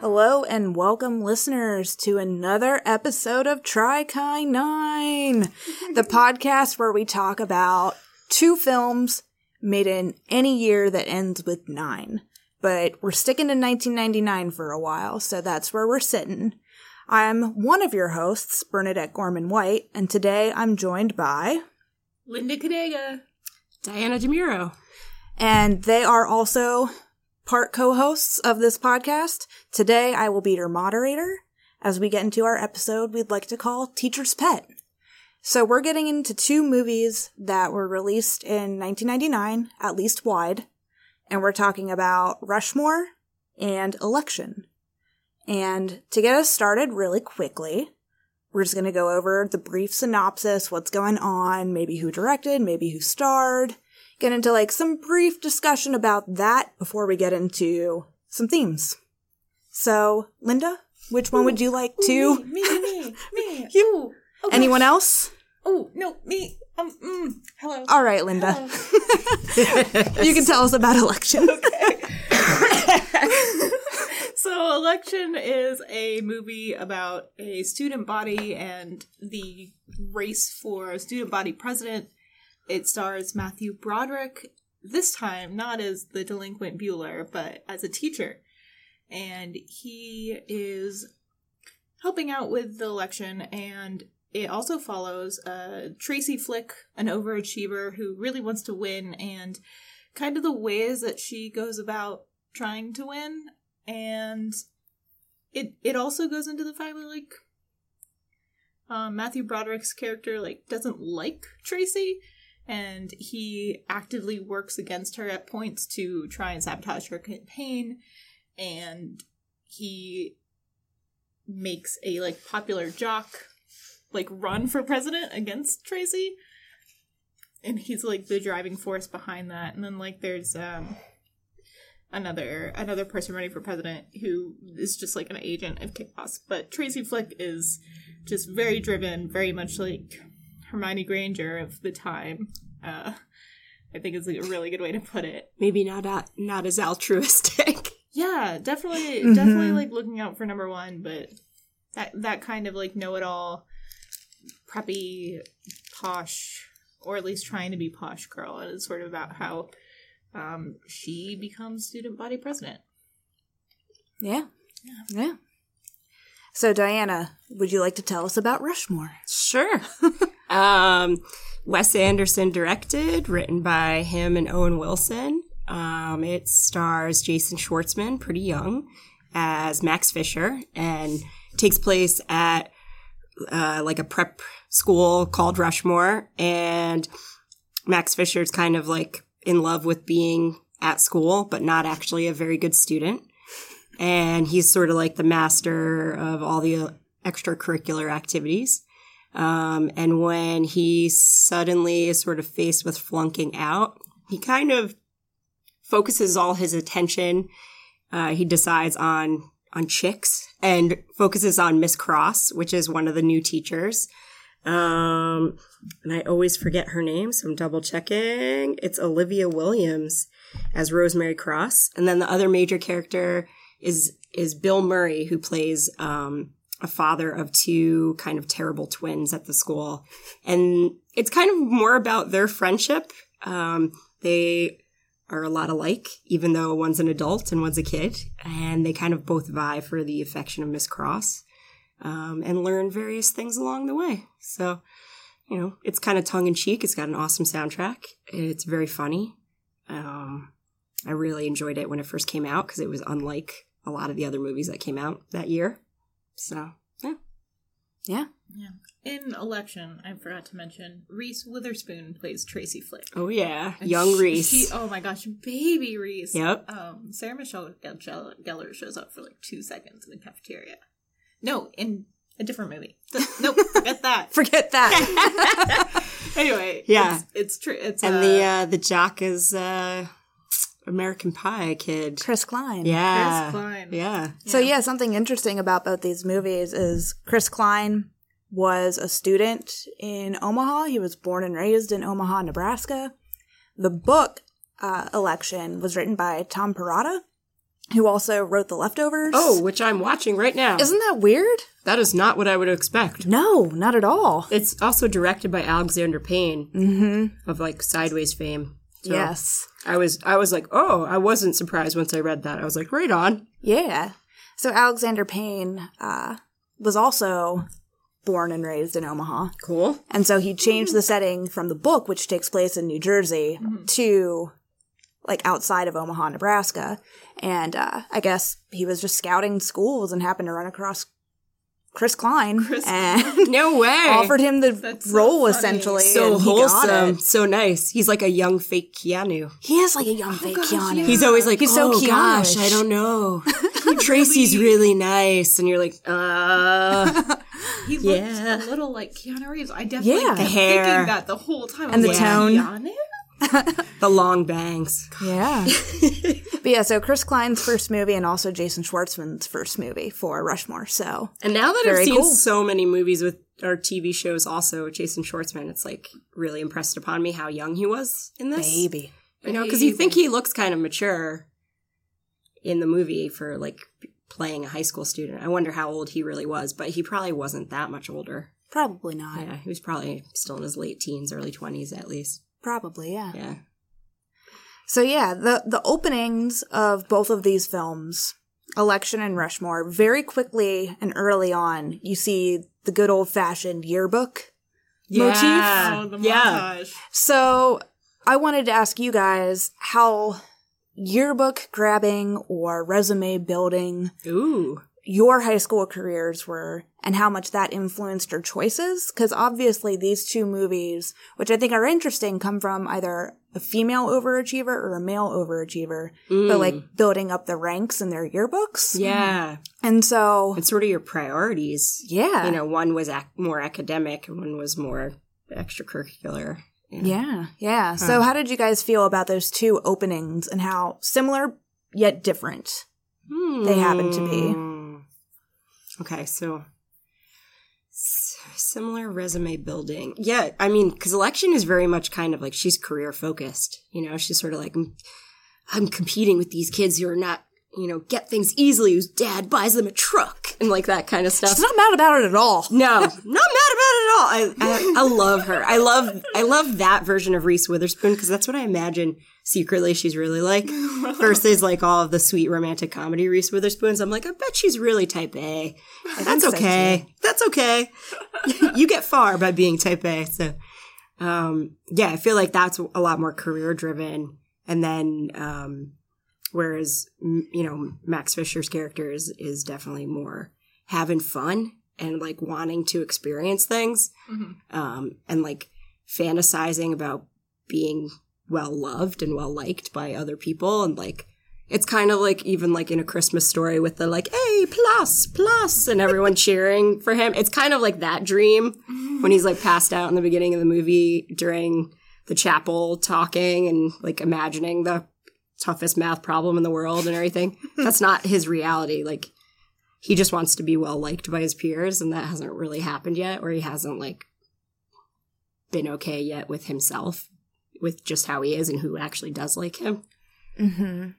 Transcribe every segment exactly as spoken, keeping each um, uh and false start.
Hello and welcome, listeners, to another episode of Trichinine, the podcast where we talk about two films made in any year that ends with nine. But we're sticking to nineteen ninety-nine for a while, so that's where we're sitting. I'm one of your hosts, Bernadette Gorman-White, and today I'm joined by Linda Cadega, Diana Jamiro, and they are also part co-hosts of this podcast. Today, I will be your moderator as we get into our episode we'd like to call Teacher's Pet. So we're getting into two movies that were released in nineteen ninety-nine, at least wide, and we're talking about Rushmore and Election. And to get us started really quickly, we're just going to go over the brief synopsis, what's going on, maybe who directed, maybe who starred, get into like some brief discussion about that before we get into some themes. So, Linda, which one ooh, would you like ooh, to? Me, me, me, me. You. Oh, anyone gosh. Else? Oh, no, me. Um, mm, hello. All right, Linda. You can tell us about Election. Okay. So, Election is a movie about a student body and the race for student body president. It stars Matthew Broderick, this time not as the delinquent Bueller, but as a teacher. And he is helping out with the election, and it also follows uh, Tracy Flick, an overachiever who really wants to win, and kind of the ways that she goes about trying to win. And it it also goes into the fact that, like, um, Matthew Broderick's character, like, doesn't like Tracy, and he actively works against her at points to try and sabotage her campaign. And he makes a, like, popular jock, like, run for president against Tracy. And he's, like, the driving force behind that. And then, like, there's um, another another person running for president who is just, like, an agent of chaos. But Tracy Flick is just very driven, very much like Hermione Granger of the time, uh, I think is a really good way to put it. Maybe not uh, not as altruistic. Yeah, definitely, mm-hmm. definitely like looking out for number one, but that that kind of like know-it-all, preppy, posh, or at least trying to be posh girl, and it's sort of about how um, she becomes student body president. Yeah, yeah. yeah. So, Diana, would you like to tell us about Rushmore? Sure. um, Wes Anderson directed, written by him and Owen Wilson. Um, it stars Jason Schwartzman, pretty young, as Max Fisher, and takes place at uh, like a prep school called Rushmore. And Max Fisher's kind of like in love with being at school, but not actually a very good student. And he's sort of like the master of all the extracurricular activities. Um, and when he suddenly is sort of faced with flunking out, he kind of focuses all his attention. Uh, he decides on on chicks and focuses on Miss Cross, which is one of the new teachers. Um, and I always forget her name, so I'm double checking. It's Olivia Williams as Rosemary Cross. And then the other major character is is Bill Murray, who plays um, a father of two kind of terrible twins at the school. And it's kind of more about their friendship. Um, they are a lot alike, even though one's an adult and one's a kid. And they kind of both vie for the affection of Miss Cross um, and learn various things along the way. So, you know, it's kind of tongue-in-cheek. It's got an awesome soundtrack. It's very funny. Um, I really enjoyed it when it first came out because it was unlike a lot of the other movies that came out that year. So, yeah. Yeah. Yeah. In Election, I forgot to mention, Reese Witherspoon plays Tracy Flick. Oh, yeah. And Young she, Reese. She, oh, my gosh. Baby Reese. Yep. Um, Sarah Michelle Gellar, Gellar shows up for like two seconds in the cafeteria. No, in a different movie. Nope. Forget that. Forget that. Anyway. Yeah. It's, it's true. It's, and uh, the, uh, the jock is Uh... American Pie kid. Chris Klein. Yeah. Chris Klein. Yeah. So, yeah, something interesting about both these movies is Chris Klein was a student in Omaha. He was born and raised in Omaha, Nebraska. The book, uh, Election, was written by Tom Perrotta, who also wrote The Leftovers. Oh, which I'm watching right now. Isn't that weird? That is not what I would expect. No, not at all. It's also directed by Alexander Payne, mm-hmm. of, like, Sideways fame. So yes. I was, I was like, oh, I wasn't surprised once I read that. I was like, right on. Yeah. So Alexander Payne uh, was also born and raised in Omaha. Cool. And so he changed the setting from the book, which takes place in New Jersey, mm-hmm. to, like, outside of Omaha, Nebraska. And uh, I guess he was just scouting schools and happened to run across Chris Klein. Chris and no way. Offered him the That's role, so essentially. So wholesome. So nice. He's like a young fake Keanu. He is like a young oh fake gosh, Keanu. Yeah. He's always like, he's oh so gosh, I don't know. Tracy's really nice. And you're like, uh... He looks yeah. a little like Keanu Reeves. I definitely yeah. kept the hair. Thinking that the whole time. And the like, tone. Keanu? The long bangs. Yeah. But yeah, so Chris Klein's first movie and also Jason Schwartzman's first movie for Rushmore. So And now that I've seen cool. so many movies with our T V shows also, Jason Schwartzman, it's like really impressed upon me how young he was in this. Baby. You know, because you think he looks kind of mature in the movie for like playing a high school student. I wonder how old he really was, but he probably wasn't that much older. Probably not. Yeah, he was probably still in his late teens, early twenties at least. Probably, yeah. Yeah. So, yeah, the, the openings of both of these films, Election and Rushmore, very quickly and early on, you see the good old-fashioned yearbook yeah. motif. Oh, the yeah. montage. So, I wanted to ask you guys how yearbook grabbing or resume building Ooh. Your high school careers were and how much that influenced your choices, because obviously these two movies, which I think are interesting, come from either a female overachiever or a male overachiever, mm. but like building up the ranks in their yearbooks. Yeah. And so it's sort of your priorities. Yeah. You know, one was ac- more academic and one was more extracurricular. You know? Yeah. Yeah. Huh. So how did you guys feel about those two openings and how similar yet different mm. they happen to be? Okay, so s- similar resume building. Yeah, I mean, because Election is very much kind of like she's career focused. You know, she's sort of like, I'm, I'm competing with these kids who are not, you know, get things easily, whose dad buys them a truck and like that kind of stuff. She's not mad about it at all. No, not mad about it at all. I, I, I love her. I love I love that version of Reese Witherspoon because that's what I imagine secretly she's really like versus like all of the sweet romantic comedy Reese Witherspoons. I'm like, I bet she's really type A. That's okay. That's okay. You get far by being type A. So, um, yeah, I feel like that's a lot more career driven. And then, um, whereas, you know, Max Fisher's character is, is definitely more having fun and like wanting to experience things, mm-hmm. um, and like fantasizing about being well-loved and well-liked by other people. And, like, it's kind of like even, like, in A Christmas Story with the, like, hey, plus, plus, and everyone cheering for him. It's kind of like that dream when he's, like, passed out in the beginning of the movie during the chapel talking and, like, imagining the toughest math problem in the world and everything. That's not his reality. Like, he just wants to be well-liked by his peers, and that hasn't really happened yet, or he hasn't, like, been okay yet with himself. With just how he is and who actually does like him. Mm-hmm.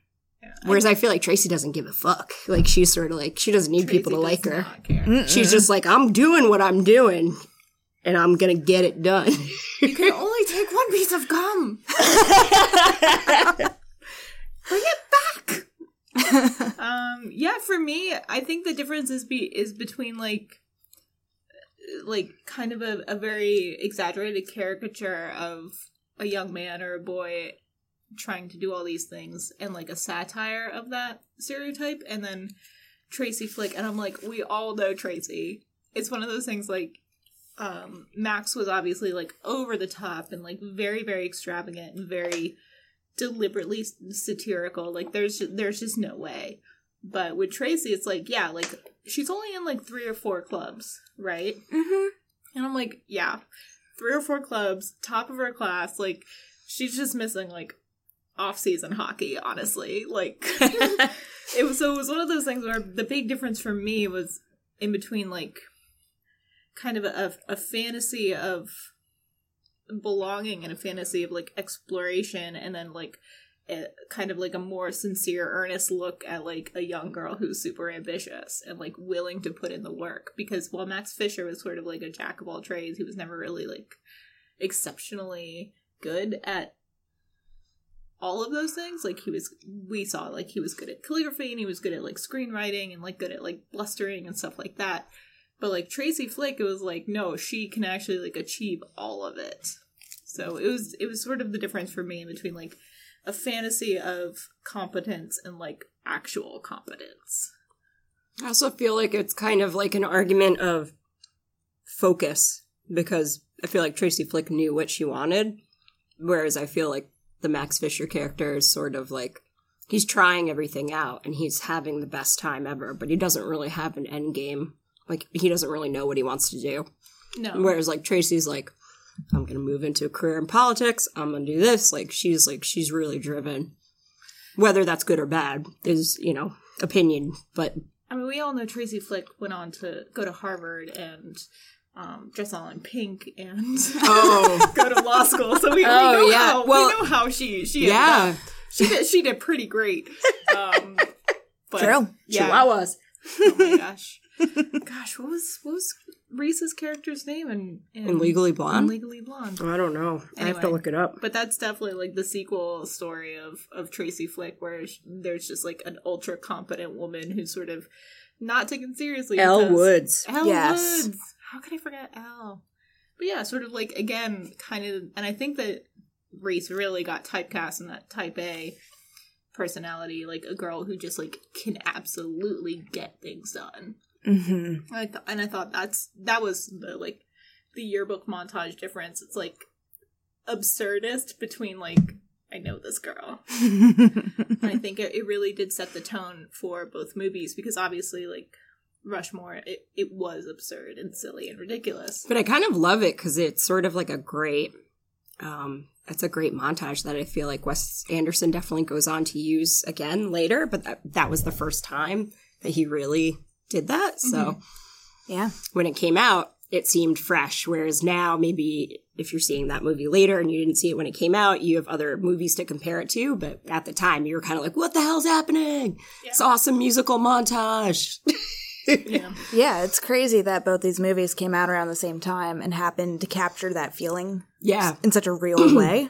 Yeah, whereas I, I feel like Tracy doesn't give a fuck. Like, she's sort of like, she doesn't need Tracy people to like her. She's just like, I'm doing what I'm doing, and I'm going to get it done. You can only take one piece of gum. Bring it back. um, yeah, for me, I think the difference is be is between, like, like kind of a, a very exaggerated caricature of a young man or a boy trying to do all these things and like a satire of that stereotype, and then Tracy Flick, and I'm like, we all know Tracy. It's one of those things like um, Max was obviously like over the top and like very, very extravagant and very deliberately satirical. Like there's there's just no way. But with Tracy, it's like, yeah, like she's only in like three or four clubs, right? Mm-hmm. And I'm like, yeah. Three or four clubs, top of her class, like, she's just missing, like, off-season hockey, honestly. Like, it was, so it was one of those things where the big difference for me was in between, like, kind of a, a fantasy of belonging and a fantasy of, like, exploration and then, like, a, kind of like a more sincere, earnest look at like a young girl who's super ambitious and like willing to put in the work. Because while Max Fisher was sort of like a jack of all trades, he was never really like exceptionally good at all of those things. Like he was, we saw like he was good at calligraphy and he was good at like screenwriting and like good at like blustering and stuff like that. But like Tracy Flick, it was like, no, she can actually like achieve all of it. So it was it was sort of the difference for me in between like a fantasy of competence and like actual competence. I also feel like it's kind of like an argument of focus, because I feel like Tracy Flick knew what she wanted, whereas I feel like the Max Fisher character is sort of like he's trying everything out and he's having the best time ever, but he doesn't really have an end game. Like he doesn't really know what he wants to do. No. Whereas like Tracy's like, I'm going to move into a career in politics. I'm going to do this. Like, she's like, she's really driven. Whether that's good or bad is, you know, opinion. But I mean, we all know Tracy Flick went on to go to Harvard and um, dress all in pink and oh. go to law school. So we, oh, we know yeah. how well, we know how she she yeah did, she did, she did pretty great. Um, but True. Yeah. Chihuahuas. Oh my gosh. Gosh, what was what was Reese's character's name in, in, in Legally Blonde? In Legally Blonde. Oh, I don't know. Anyway, I have to look it up. But that's definitely like the sequel story of, of Tracy Flick, where she, there's just like an ultra competent woman who's sort of not taken seriously. Elle Woods. Elle yes. Woods. How could I forget Elle? But yeah, sort of like, again, kind of, and I think that Reese really got typecast in that type A personality, like a girl who just like can absolutely get things done. Mm-hmm. I th- and I thought that's that was the like the yearbook montage difference. It's like absurdist between like I know this girl. And I think it, it really did set the tone for both movies, because obviously like Rushmore it, it was absurd and silly and ridiculous. But I kind of love it because it's sort of like a great um it's a great montage that I feel like Wes Anderson definitely goes on to use again later. But that, that was the first time that he really did that. So mm-hmm. yeah, when it came out it seemed fresh, whereas now maybe if you're seeing that movie later and you didn't see it when it came out, you have other movies to compare it to, but at the time you were kind of like, what the hell's happening? Yeah. It's awesome musical montage. yeah. yeah it's crazy that both these movies came out around the same time and happened to capture that feeling yeah in such a real way.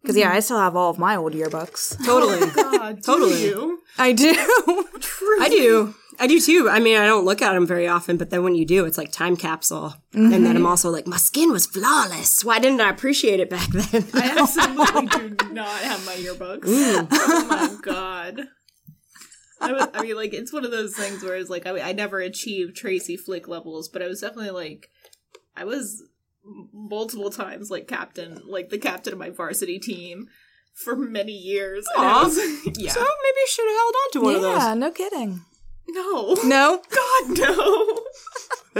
Because, yeah, I still have all of my old yearbooks. Totally. Oh, God. Totally. You? I do. Truly. I do. I do, too. I mean, I don't look at them very often, but then when you do, it's like time capsule. Mm-hmm. And then I'm also like, my skin was flawless. Why didn't I appreciate it back then? I absolutely do not have my yearbooks. Mm. Oh, my God. I, was, I mean, like, it's one of those things where it's like, I, I never achieved Tracy Flick levels, but I was definitely like, I was... multiple times like captain like the captain of my varsity team for many years. And I was, yeah. So maybe I should have held on to one yeah, of those. Yeah, no kidding. No. No? God, no.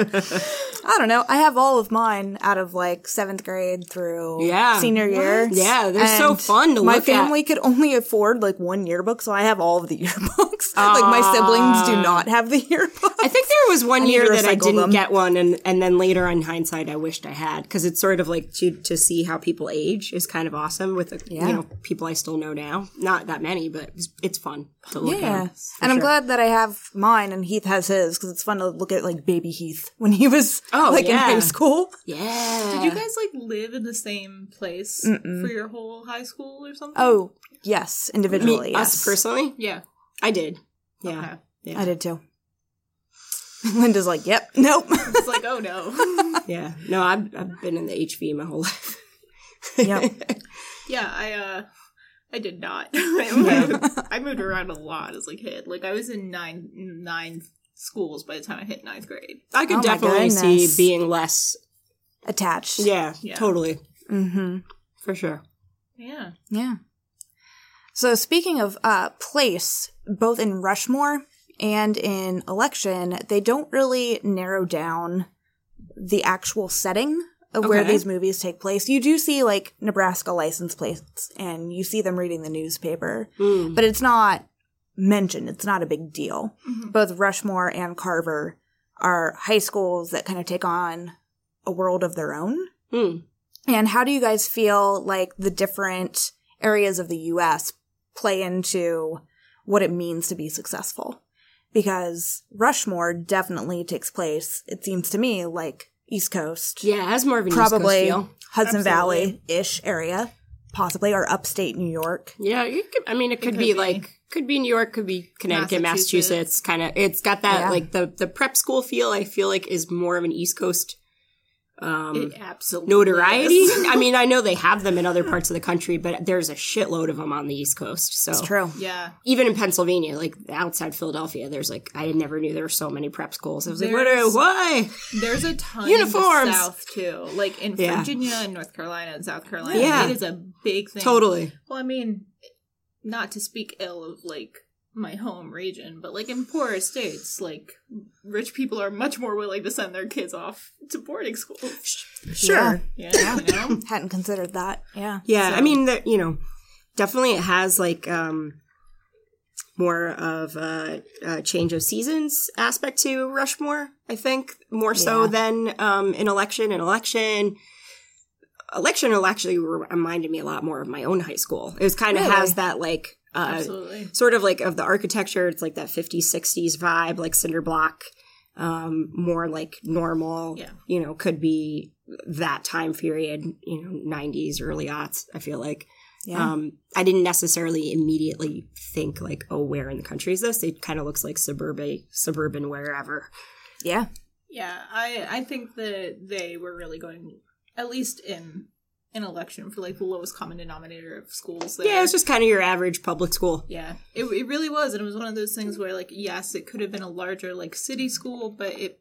I don't know. I have all of mine out of like seventh grade through yeah. senior year. What? Yeah, they're and so fun to look at. My family could only afford like one yearbook, so I have all of the yearbooks. Uh, like my siblings do not have the yearbooks. I think there was one I year that I didn't them. get one, and, and then later on hindsight I wished I had, because it's sort of like to to see how people age is kind of awesome with the, yeah. you know, people I still know now. Not that many, but it's, it's fun to look yeah. at. And sure. I'm glad that I have mine and Heath has his, because it's fun to look at like baby Heath when he was oh, like yeah. in high school. Yeah. Did you guys like live in the same place Mm-mm. for your whole high school or something? Oh, yes, individually. Me, yes. Us personally? Yeah. I did. Yeah. Okay. yeah. I did too. Linda's like, yep, nope. It's like, oh no. yeah. No, I've, I've been in the H V my whole life. yep. Yeah, I, uh, I did not. I moved around a lot as a kid. Like I was in nine nine schools by the time I hit ninth grade. I could oh definitely see being less attached. Yeah, yeah. Totally. Mm-hmm. For sure. Yeah. Yeah. So speaking of uh, place, both in Rushmore and in Election, they don't really narrow down the actual setting of okay. where these movies take place. You do see, like, Nebraska license plates, and you see them reading the newspaper. Mm. But it's not mentioned. It's not a big deal. Mm-hmm. Both Rushmore and Carver are high schools that kind of take on a world of their own. Mm. And how do you guys feel, like, the different areas of the U S play into what it means to be successful. Because Rushmore definitely takes place, it seems to me, like East Coast. Yeah, it has more of an probably East Coast feel. Hudson Valley-ish area, possibly, or upstate New York. Yeah, it could, I mean, it could, it could be, be like, could be New York, could be Connecticut, Massachusetts, Massachusetts kind of. It's got that, yeah. like, the, the prep school feel, I feel like, is more of an East Coast um, notoriety. Is. I mean, I know they have them in other parts of the country, but there's a shitload of them on the East Coast. So. It's true. Yeah. Even in Pennsylvania, like, outside Philadelphia, there's, like, I never knew there were so many prep schools. I was there's, like, what? Why? There's a ton Uniforms. In the South, too. Like, in yeah. Virginia and North Carolina and South Carolina. Yeah. It is a big thing. Totally. Well, I mean, not to speak ill of, like, my home region, but, like, in poorer states, like, rich people are much more willing to send their kids off to boarding schools. Sure. Yeah. yeah you know? Hadn't considered that. Yeah. Yeah. So. I mean, the, you know, definitely it has, like, um, more of a, a change of seasons aspect to Rushmore, I think, more so yeah. than um, an election. An election... Election actually reminded me a lot more of my own high school. It was kind of really? has that, like, uh, sort of, like, of the architecture. It's, like, that fifties, sixties vibe, like, cinder block, um, more, like, normal. Yeah. You know, could be that time period, you know, nineties, early aughts, I feel like. Yeah. Um, I didn't necessarily immediately think, like, oh, where in the country is this? It kind of looks like suburban, suburban wherever. Yeah. Yeah. I, I think that they were really going... At least in an election for, like, the lowest common denominator of schools there. Yeah, it's just kind of your average public school. Yeah, it, it really was. And it was one of those things where, like, yes, it could have been a larger, like, city school, but it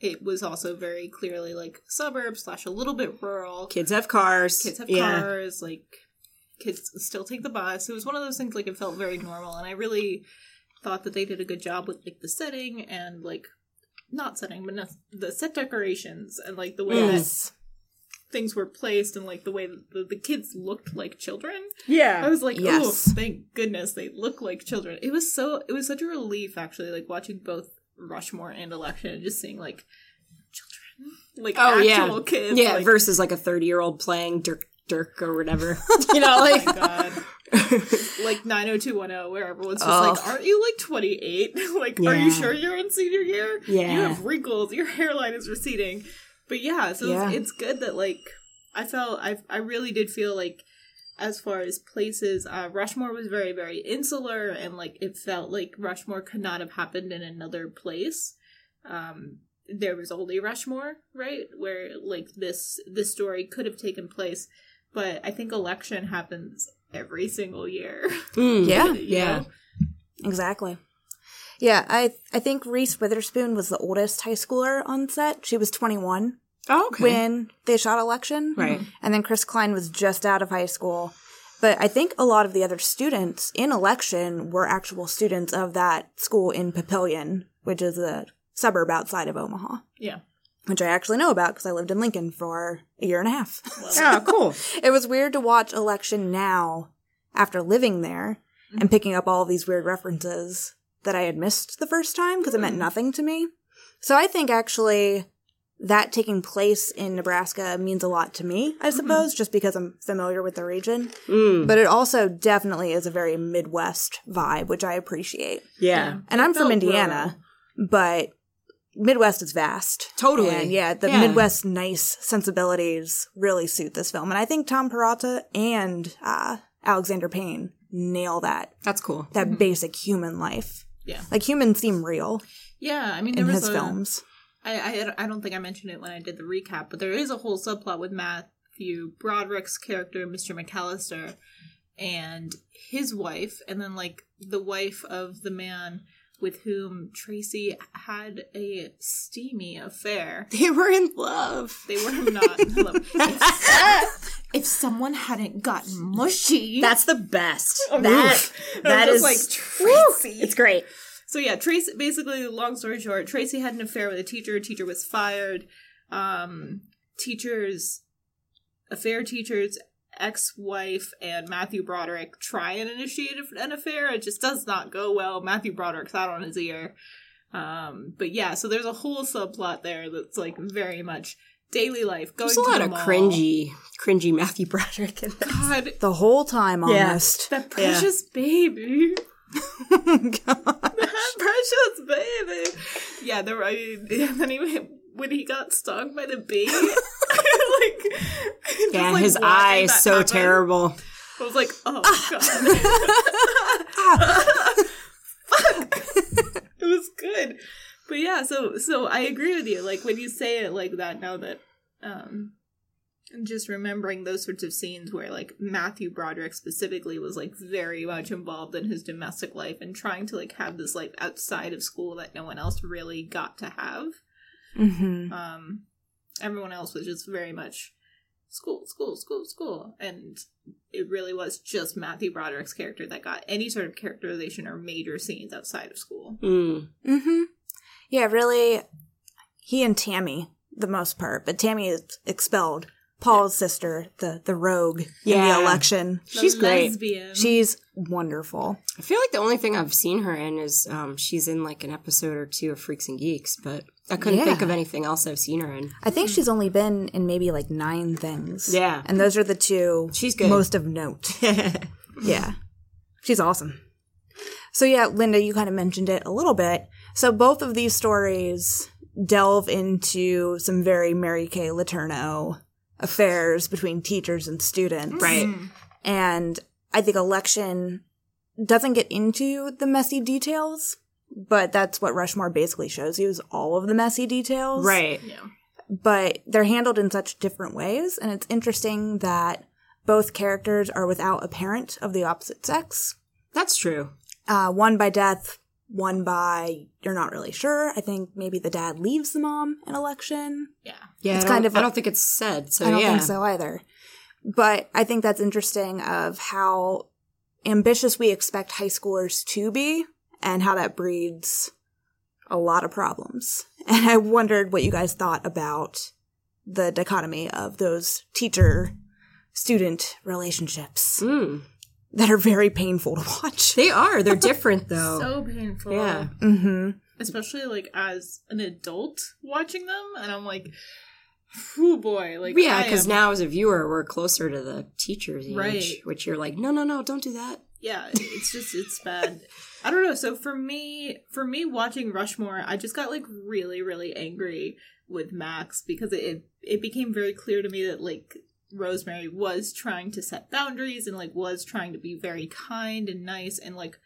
it was also very clearly, like, suburb slash a little bit rural. Kids have cars. Kids have yeah. cars. Like, kids still take the bus. It was one of those things, like, it felt very normal. And I really thought that they did a good job with, like, the setting and, like, not setting, but not, the set decorations and, like, the way yes. that... things were placed and, like, the way the, the kids looked like children. Yeah. I was like, yes. oh, thank goodness they look like children. It was so, it was such a relief, actually, like, watching both Rushmore and Election and just seeing, like, children. Like, oh, actual yeah. kids. Yeah, like, versus, like, a thirty-year-old playing Dirk Dirk or whatever. You know, like. Oh, my God. Like, nine oh two one oh, where everyone's just oh. like, aren't you, like, twenty-eight? Like, yeah. are you sure you're in senior year? Yeah. You have wrinkles. Your hairline is receding. But yeah, so yeah. It's, it's good that, like, I felt, I I really did feel like, as far as places, uh, Rushmore was very, very insular, and, like, it felt like Rushmore could not have happened in another place. Um, there was only Rushmore, right? Where, like, this, this story could have taken place, but I think Election happens every single year. Mm, yeah, yeah. Know? Exactly. Yeah, I I think Reese Witherspoon was the oldest high schooler on set. She was twenty-one oh, okay. when they shot Election. Right. And then Chris Klein was just out of high school. But I think a lot of the other students in Election were actual students of that school in Papillion, which is a suburb outside of Omaha. Yeah. Which I actually know about because I lived in Lincoln for a year and a half. Well, so yeah, cool. It was weird to watch Election now after living there mm-hmm. and picking up all these weird references that I had missed the first time because it meant nothing to me. So I think actually that taking place in Nebraska means a lot to me, I suppose, mm-hmm. just because I'm familiar with the region. Mm. But it also definitely is a very Midwest vibe, which I appreciate. Yeah. And I'm from Indiana, rural. But Midwest is vast. Totally. And yeah, the yeah. Midwest nice sensibilities really suit this film. And I think Tom Perrotta and uh, Alexander Payne nail that. That's cool. That mm-hmm. basic human life. Yeah. Like, humans seem real. Yeah, I mean, there in was his a, films. I, I I don't think I mentioned it when I did the recap, but there is a whole subplot with Matthew Broderick's character, Mister McAllister, and his wife, and then, like, the wife of the man with whom Tracy had a steamy affair. They were in love. They were not in love. If, if someone hadn't gotten mushy. That's the best. Oh, that that is like Tracy. Woo, it's great. So yeah, Tracy, basically, long story short, Tracy had an affair with a teacher. Teacher was fired. Um, teachers, affair teachers, ex-wife and Matthew Broderick try and initiate an affair. It just does not go well. Matthew Broderick's out on his ear. Um, but yeah, so there's a whole subplot there that's, like, very much daily life. Going There's a to lot the of mall. cringy, cringy Matthew Broderick in this. God. The whole time, almost. Yeah. That precious yeah. baby. That precious baby. Yeah, the right. Then he when he got stung by the bee. like, yeah, like, his eye is so happened. terrible. I was like, oh, God. Fuck. It was good. But yeah, so so I agree with you. Like, when you say it like that, now that um, I'm just remembering those sorts of scenes where, like, Matthew Broderick specifically was, like, very much involved in his domestic life and trying to, like, have this life outside of school that no one else really got to have. Mm-hmm. Um, everyone else was just very much... School, school, school, school. And it really was just Matthew Broderick's character that got any sort of characterization or major scenes outside of school. Mm. Mm-hmm. Yeah, really, he and Tammy, the most part. But Tammy is expelled. Paul's yeah. sister, the, the rogue yeah. in the election. The She's lesbian. great. She's wonderful. I feel like the only thing I've seen her in is um, she's in like an episode or two of Freaks and Geeks, but I couldn't yeah. think of anything else I've seen her in. I think she's only been in maybe like nine things. Yeah. And those are the two she's good. most of note. yeah. She's awesome. So yeah, Linda, you kind of mentioned it a little bit. So both of these stories delve into some very Mary Kay Letourneau affairs between teachers and students. Right. And I think Election doesn't get into the messy details, but that's what Rushmore basically shows you is all of the messy details. Right. Yeah. But they're handled in such different ways, and it's interesting that both characters are without a parent of the opposite sex. That's true. Uh, one by death, one by you're not really sure. I think maybe the dad leaves the mom in Election. Yeah. Yeah. It's I, don't, kind of I don't think it's said, so I don't yeah. think so either. But I think that's interesting of how ambitious we expect high schoolers to be and how that breeds a lot of problems. And I wondered what you guys thought about the dichotomy of those teacher-student relationships mm. that are very painful to watch. They are. They're different, though. So painful. Yeah. Mm-hmm. Especially, like, as an adult watching them. And I'm like... Oh boy! Like yeah, because now as a viewer, we're closer to the teacher's age, right. which you're like, no, no, no, don't do that. Yeah, it's just it's bad. I don't know. So for me, for me watching Rushmore, I just got like really, really angry with Max because it it became very clear to me that like Rosemary was trying to set boundaries and like was trying to be very kind and nice and like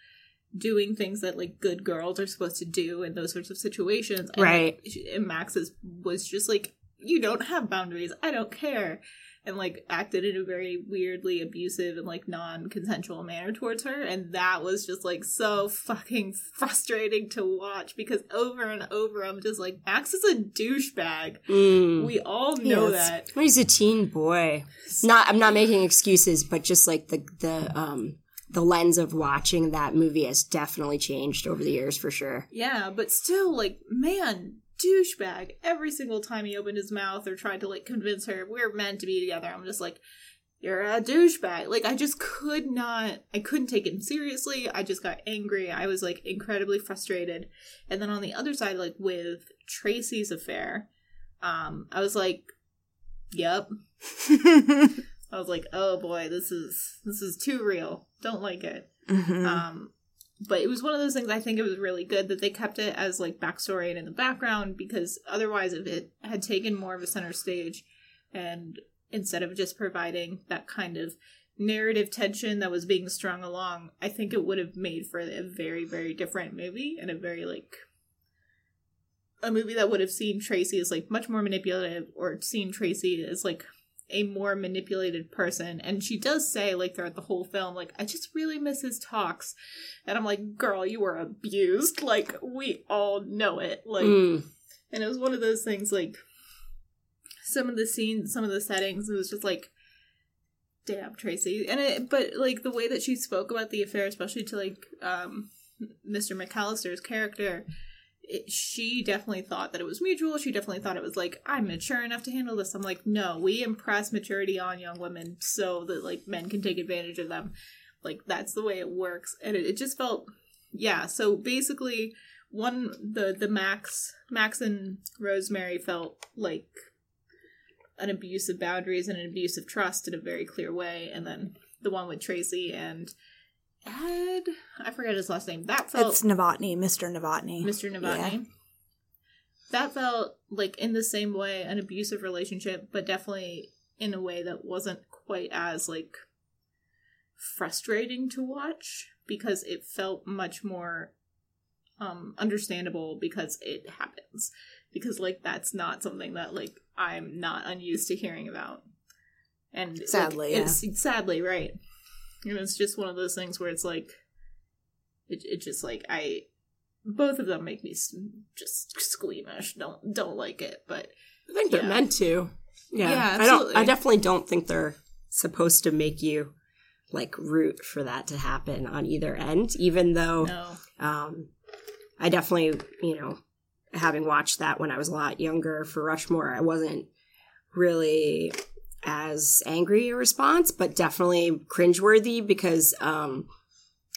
doing things that like good girls are supposed to do in those sorts of situations. And, right. Like, and Max is, was just like. You don't have boundaries. I don't care. And, like, acted in a very weirdly abusive and, like, non-consensual manner towards her. And that was just, like, so fucking frustrating to watch because over and over I'm just like, Max is a douchebag. Mm. We all know yes. that. He's a teen boy. Not, I'm not making excuses, but just, like, the, the, um... the lens of watching that movie has definitely changed over the years for sure. Yeah, but still, like, man... douchebag every single time he opened his mouth or tried to like convince her we're meant to be together. I'm just like, you're a douchebag. Like I just could not I couldn't take it seriously. I just got angry. I was like incredibly frustrated. And then on the other side, like with Tracy's affair, um I was like, yep. I was like, oh boy, this is this is too real. Don't like it. Mm-hmm. Um But it was one of those things I think it was really good that they kept it as, like, backstory and in the background because otherwise if it had taken more of a center stage and instead of just providing that kind of narrative tension that was being strung along, I think it would have made for a very, very different movie and a very, like, a movie that would have seen Tracy as, like, much more manipulative or seen Tracy as, like, a more manipulated person. And she does say, like, throughout the whole film, like, I just really miss his talks. And I'm like, girl, you were abused. Like, we all know it. Like, mm. and it was one of those things, like, some of the scenes, some of the settings, it was just like, damn, Tracy. And it, but, like, the way that she spoke about the affair, especially to, like, um, Mister McAllister's character, It, she definitely thought that it was mutual. She definitely thought it was like, I'm mature enough to handle this. I'm like, no, we impress maturity on young women so that like men can take advantage of them. Like that's the way it works. And it, it just felt, yeah. So basically one, the, the Max, Max and Rosemary felt like an abuse of boundaries and an abuse of trust in a very clear way. And then the one with Tracy and Ed, I forget his last name. That felt... It's Novotny, Mister Novotny. Mister Novotny. Yeah. That felt like in the same way an abusive relationship, but definitely in a way that wasn't quite as like frustrating to watch, because it felt much more um, understandable because it happens. Because like that's not something that like I'm not unused to hearing about. And sadly, like, yeah. It's sadly, right. And it's just one of those things where it's like, it it just like, I, both of them make me just squeamish. Don't, don't like it, but. I think yeah. they're meant to. Yeah. yeah absolutely. I don't, I definitely don't think they're supposed to make you like root for that to happen on either end, even though no. um, I definitely, you know, having watched that when I was a lot younger for Rushmore, I wasn't really as angry a response, but definitely cringeworthy, because um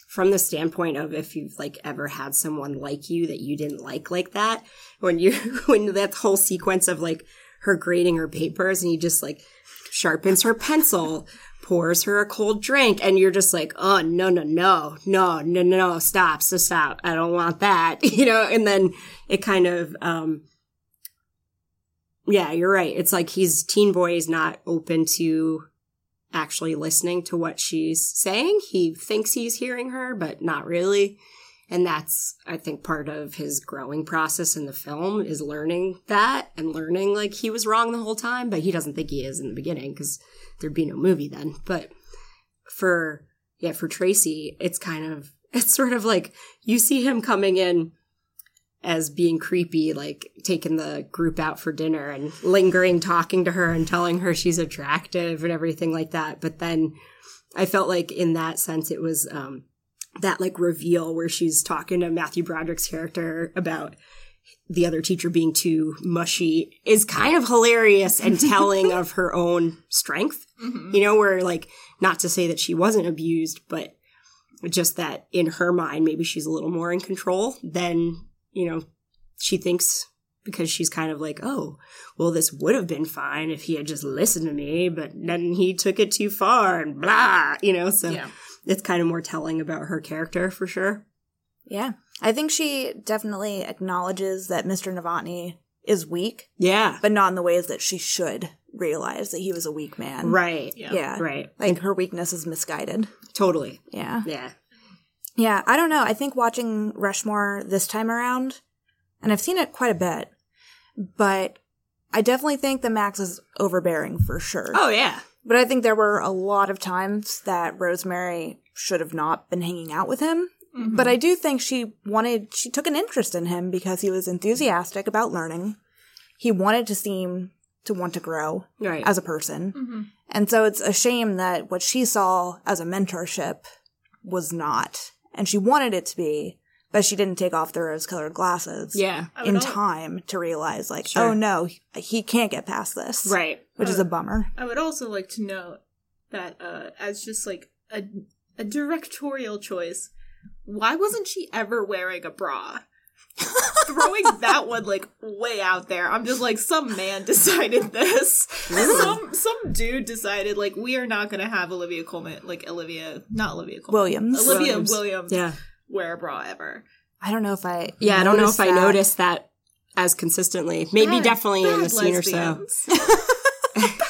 from the standpoint of if you've like ever had someone like you that you didn't like like that, when you when that whole sequence of like her grading her papers and he just like sharpens her pencil, pours her a cold drink, and you're just like, oh no no no no no no stop so stop I don't want that, you know. And then it kind of um yeah, you're right. It's like he's teen boy is not open to actually listening to what she's saying. He thinks he's hearing her, but not really. And that's, I think, part of his growing process in the film is learning that and learning like he was wrong the whole time, but he doesn't think he is in the beginning because there'd be no movie then. But for, yeah, for Tracy, it's kind of, it's sort of like you see him coming in as being creepy, like taking the group out for dinner and lingering, talking to her and telling her she's attractive and everything like that. But then I felt like in that sense, it was um, that like reveal where she's talking to Matthew Broderick's character about the other teacher being too mushy is kind of hilarious and telling of her own strength, mm-hmm. you know, where like, not to say that she wasn't abused, but just that in her mind, maybe she's a little more in control than you know, she thinks, because she's kind of like, oh, well, this would have been fine if he had just listened to me, but then he took it too far and blah, you know, so yeah. It's kind of more telling about her character for sure. Yeah. I think she definitely acknowledges that Mister Novotny is weak. Yeah. But not in the ways that she should realize that he was a weak man. Right. Yeah. yeah. Right. Like her weakness is misguided. Totally. Yeah. Yeah. Yeah, I don't know. I think watching Rushmore this time around, and I've seen it quite a bit, but I definitely think that Max is overbearing for sure. Oh, yeah. But I think there were a lot of times that Rosemary should have not been hanging out with him. Mm-hmm. But I do think she wanted, she took an interest in him because he was enthusiastic about learning. He wanted to seem to want to grow right. as a person. Mm-hmm. And so it's a shame that what she saw as a mentorship was not. And she wanted it to be, but she didn't take off the rose-colored glasses yeah. in al- time to realize, like, sure. oh, no, he can't get past this. Right. Which uh, is a bummer. I would also like to note that uh, as just, like, a, a directorial choice, why wasn't she ever wearing a bra? Throwing that one, like, way out there. I'm just like, some man decided this. some some dude decided, like, we are not going to have Olivia Colman, like, Olivia, not Olivia Colman. Williams. Olivia Williams, Williams yeah. wear a bra ever. I don't know if I Yeah, I don't know if that. I noticed that as consistently. Maybe bad, definitely bad in the scene lesbians. Or so.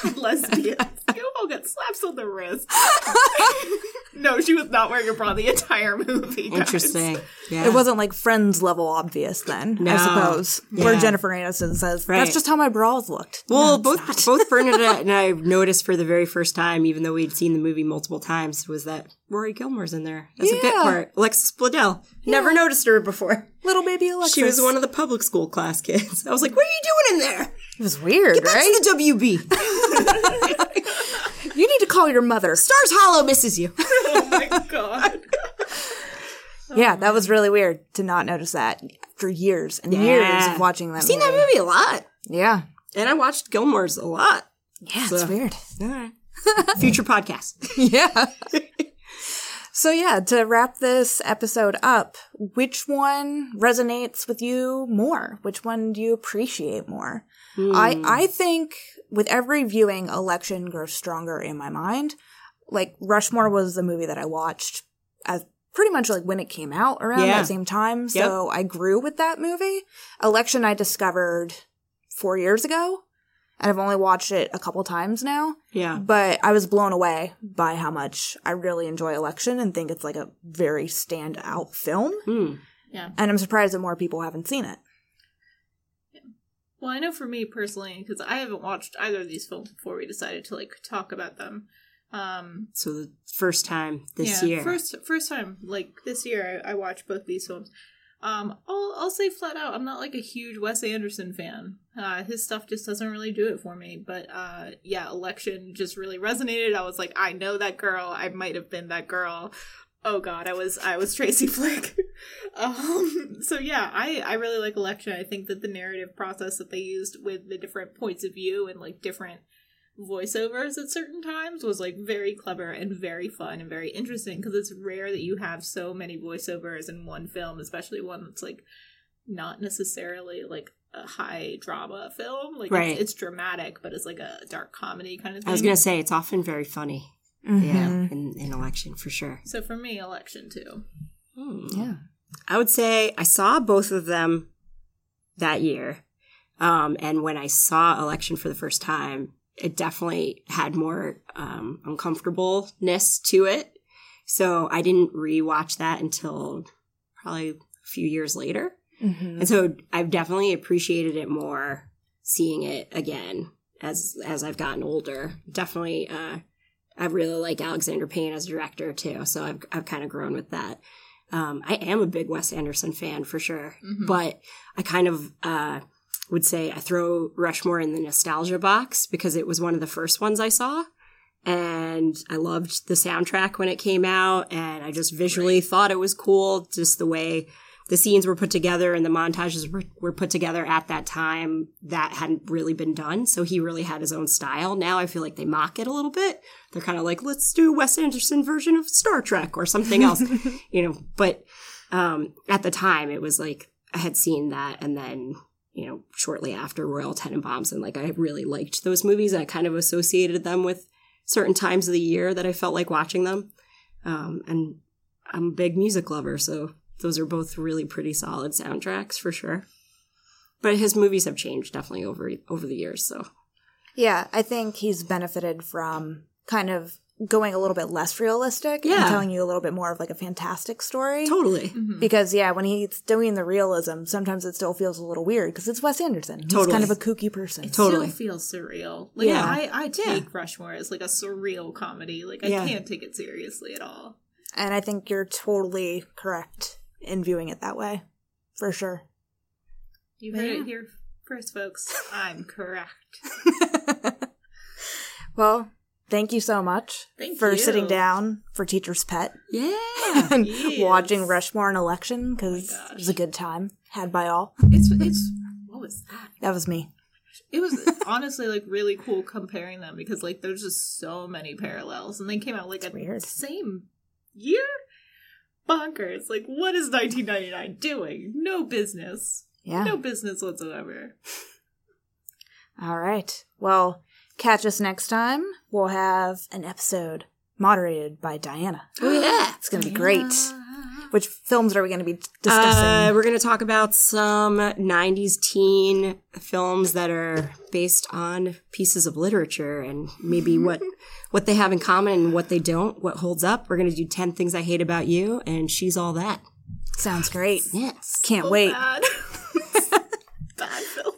Bad lesbians. You all got slaps on the wrist. No, she was not wearing a bra the entire movie, guys. Interesting. Yeah. It wasn't like Friends level obvious then, no. I suppose. Yeah. Where Jennifer Aniston says, right. that's just how my bras looked. Well, no, both both Bernadette and I noticed for the very first time, even though we'd seen the movie multiple times, was that Rory Gilmore's in there. That's yeah. a bit part. Alexis Bledel. Yeah. Never noticed her before. Little baby Alexis. She was one of the public school class kids. I was like, what are you doing in there? It was weird, Get right? That's the W B. You need to call your mother. Stars Hollow misses you. Oh, my God. Oh yeah, that was really weird to not notice that for years and yeah. years of watching that I've movie. I've seen that movie a lot. Yeah. And I watched Gilmore's a lot. Yeah, so. It's weird. All right. Future podcast. Yeah. So yeah, to wrap this episode up, which one resonates with you more? Which one do you appreciate more? Mm. I, I think with every viewing, Election grows stronger in my mind. Like, Rushmore was the movie that I watched as pretty much like when it came out around yeah. that same time. So yep. I grew with that movie. Election I discovered four years ago. And I've only watched it a couple times now. Yeah. But I was blown away by how much I really enjoy Election and think it's like a very standout film. Mm. Yeah. And I'm surprised that more people haven't seen it. Yeah. Well, I know for me personally, because I haven't watched either of these films before we decided to like talk about them. Um, so the first time this yeah, year. First first time like this year I, I watched both these films. Um, I'll, I'll say flat out, I'm not like a huge Wes Anderson fan. Uh, his stuff just doesn't really do it for me. But uh, yeah, Election just really resonated. I was like, I know that girl. I might have been that girl. Oh God, I was I was Tracy Flick. um, so yeah, I, I really like Election. I think that the narrative process that they used with the different points of view and like different voiceovers at certain times was like very clever and very fun and very interesting, because it's rare that you have so many voiceovers in one film, especially one that's like not necessarily like a high drama film. Like right. it's, it's dramatic, but it's like a dark comedy kind of thing. I was gonna say it's often very funny. Mm-hmm. Yeah, in, in Election for sure. So for me, Election too. Mm. Yeah, I would say I saw both of them that year, um, and when I saw Election for the first time, it definitely had more um, uncomfortableness to it. So I didn't rewatch that until probably a few years later. Mm-hmm. And so I've definitely appreciated it more seeing it again as as I've gotten older. Definitely, uh, I really like Alexander Payne as a director too. So I've I've kind of grown with that. Um, I am a big Wes Anderson fan for sure, mm-hmm. but I kind of uh, would say I throw Rushmore in the nostalgia box because it was one of the first ones I saw, and I loved the soundtrack when it came out, and I just visually right. thought it was cool, just the way the scenes were put together and the montages were, were put together at that time that hadn't really been done. So he really had his own style. Now I feel like they mock it a little bit. They're kind of like, let's do a Wes Anderson version of Star Trek or something else, you know. But um, at the time, it was like I had seen that, and then, you know, shortly after Royal Tenenbaums, and like I really liked those movies. I kind of associated them with certain times of the year that I felt like watching them. Um, and I'm a big music lover, so those are both really pretty solid soundtracks for sure. But his movies have changed definitely over over the years. So, yeah, I think he's benefited from kind of going a little bit less realistic yeah. and telling you a little bit more of like a fantastic story. Totally. Mm-hmm. Because, yeah, when he's doing the realism, sometimes it still feels a little weird because it's Wes Anderson. Totally. He's kind of a kooky person. It totally. still feels surreal. Like, yeah. I, I take yeah. Rushmore as like a surreal comedy. Like, I yeah. can't take it seriously at all. And I think you're totally correct in viewing it that way, for sure. You heard yeah. it here first, folks. I'm correct. Well, thank you so much thank for you. sitting down for Teacher's Pet. Yeah. And yes. watching Rushmore and Election, because oh it was a good time had by all. It's it's what was that? That was me. It was honestly like really cool comparing them, because like there's just so many parallels, and they came out like at the same year. Bonkers. Like, what is nineteen ninety-nine doing? No business. Yeah. No business whatsoever. All right. Well, catch us next time. We'll have an episode moderated by Diana. Oh, yeah. It's going to be great. Which films are we going to be discussing? Uh, we're going to talk about some nineties teen films that are based on pieces of literature, and maybe what what they have in common and what they don't, what holds up. We're going to do ten Things I Hate About You, and She's All That. Sounds great. Yes. Can't so wait. Bad. Bad film.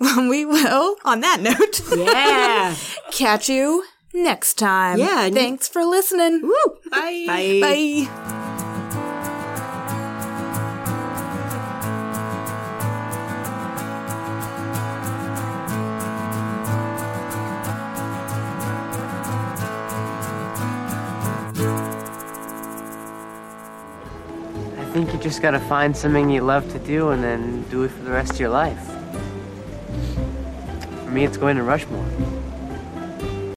Well, we will, on that note, yeah. catch you next time. Yeah. Thanks for listening. Woo. Bye. Bye. Bye. I think you just gotta find something you love to do and then do it for the rest of your life. For me, it's going to Rushmore.